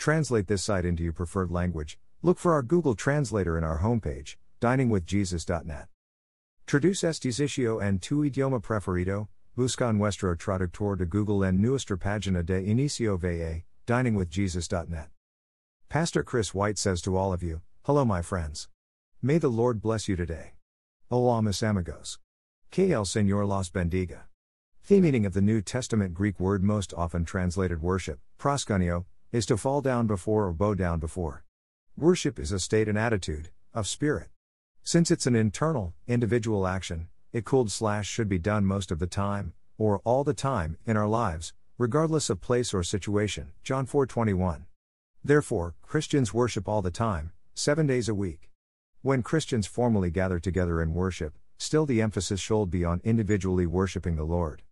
Translate this site into your preferred language. Look for our Google Translator in our homepage, diningwithjesus.net. Traduce este sitio en tu idioma preferido, busca nuestro traductor de Google en nuestra página de inicio va, diningwithjesus.net. Pastor Chris White says to all of you, hello my friends. May the Lord bless you today. Hola mis amigos. Que el Señor los bendiga. The meaning of the New Testament Greek word most often translated worship, proskynio, is to fall down before or bow down before. Worship is a state and attitude of spirit. Since it's an internal, individual action, it should be done most of the time, or all the time, in our lives, regardless of place or situation. John 4:21. Therefore, Christians worship all the time, 7 days a week. When Christians formally gather together in worship, still the emphasis should be on individually worshiping the Lord.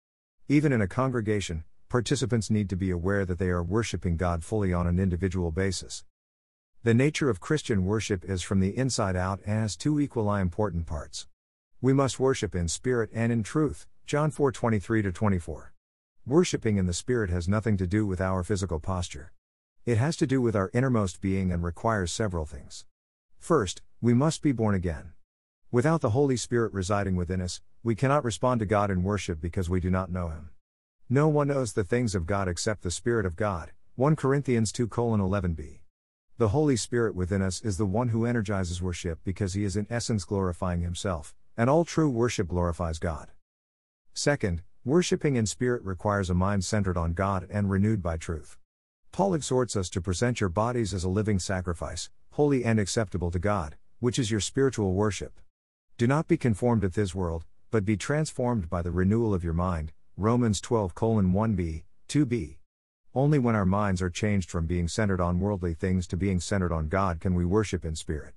Even in a congregation, participants need to be aware that they are worshiping God fully on an individual basis. The nature of Christian worship is from the inside out and has two equally important parts. We must worship in spirit and in truth, John 4:23-24. Worshipping in the spirit has nothing to do with our physical posture. It has to do with our innermost being and requires several things. First, we must be born again. Without the Holy Spirit residing within us, we cannot respond to God in worship because we do not know Him. No one knows the things of God except the Spirit of God, 1 Corinthians 2:11b. The Holy Spirit within us is the one who energizes worship because He is in essence glorifying Himself, and all true worship glorifies God. Second, worshiping in spirit requires a mind centered on God and renewed by truth. Paul exhorts us to present your bodies as a living sacrifice, holy and acceptable to God, which is your spiritual worship. Do not be conformed to this world, but be transformed by the renewal of your mind, Romans 12:1b, 2b. Only when our minds are changed from being centered on worldly things to being centered on God can we worship in spirit.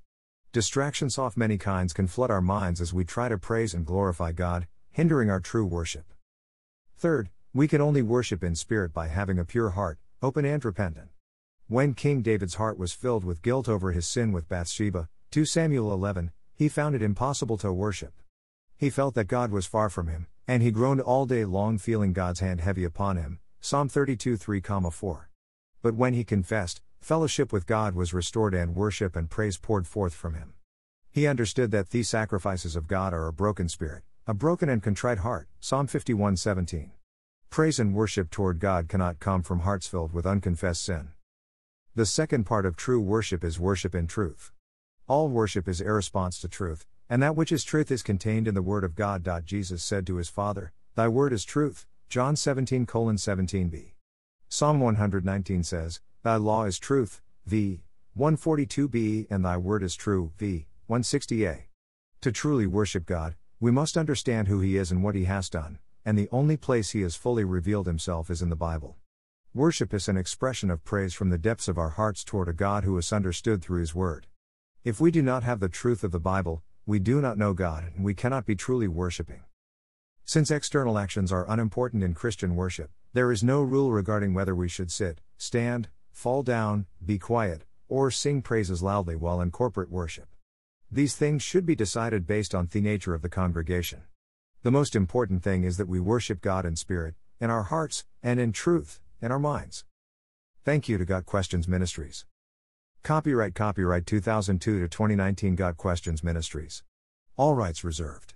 Distractions of many kinds can flood our minds as we try to praise and glorify God, hindering our true worship. Third, we can only worship in spirit by having a pure heart, open and repentant. When King David's heart was filled with guilt over his sin with Bathsheba, 2 Samuel 11, he found it impossible to worship. He felt that God was far from him, and he groaned all day long, feeling God's hand heavy upon him. Psalm 32:3-4. But when he confessed, fellowship with God was restored and worship and praise poured forth from him. He understood that the sacrifices of God are a broken spirit, a broken and contrite heart, Psalm 51:17. Praise and worship toward God cannot come from hearts filled with unconfessed sin. The second part of true worship is worship in truth. All worship is a response to truth, and that which is truth is contained in the Word of God. Jesus said to His Father, Thy Word is truth, John 17:17b. Psalm 119 says, Thy law is truth, v. 142b, and Thy word is true, v. 160a. To truly worship God, we must understand who He is and what He has done, and the only place He has fully revealed Himself is in the Bible. Worship is an expression of praise from the depths of our hearts toward a God who is understood through His word. If we do not have the truth of the Bible, we do not know God and we cannot be truly worshiping. Since external actions are unimportant in Christian worship, there is no rule regarding whether we should sit, stand, fall down, be quiet, or sing praises loudly while in corporate worship. These things should be decided based on the nature of the congregation. The most important thing is that we worship God in spirit, in our hearts, and in truth, in our minds. Thank you to Got Questions Ministries. Copyright 2002 to 2019 Got Questions Ministries. All rights reserved.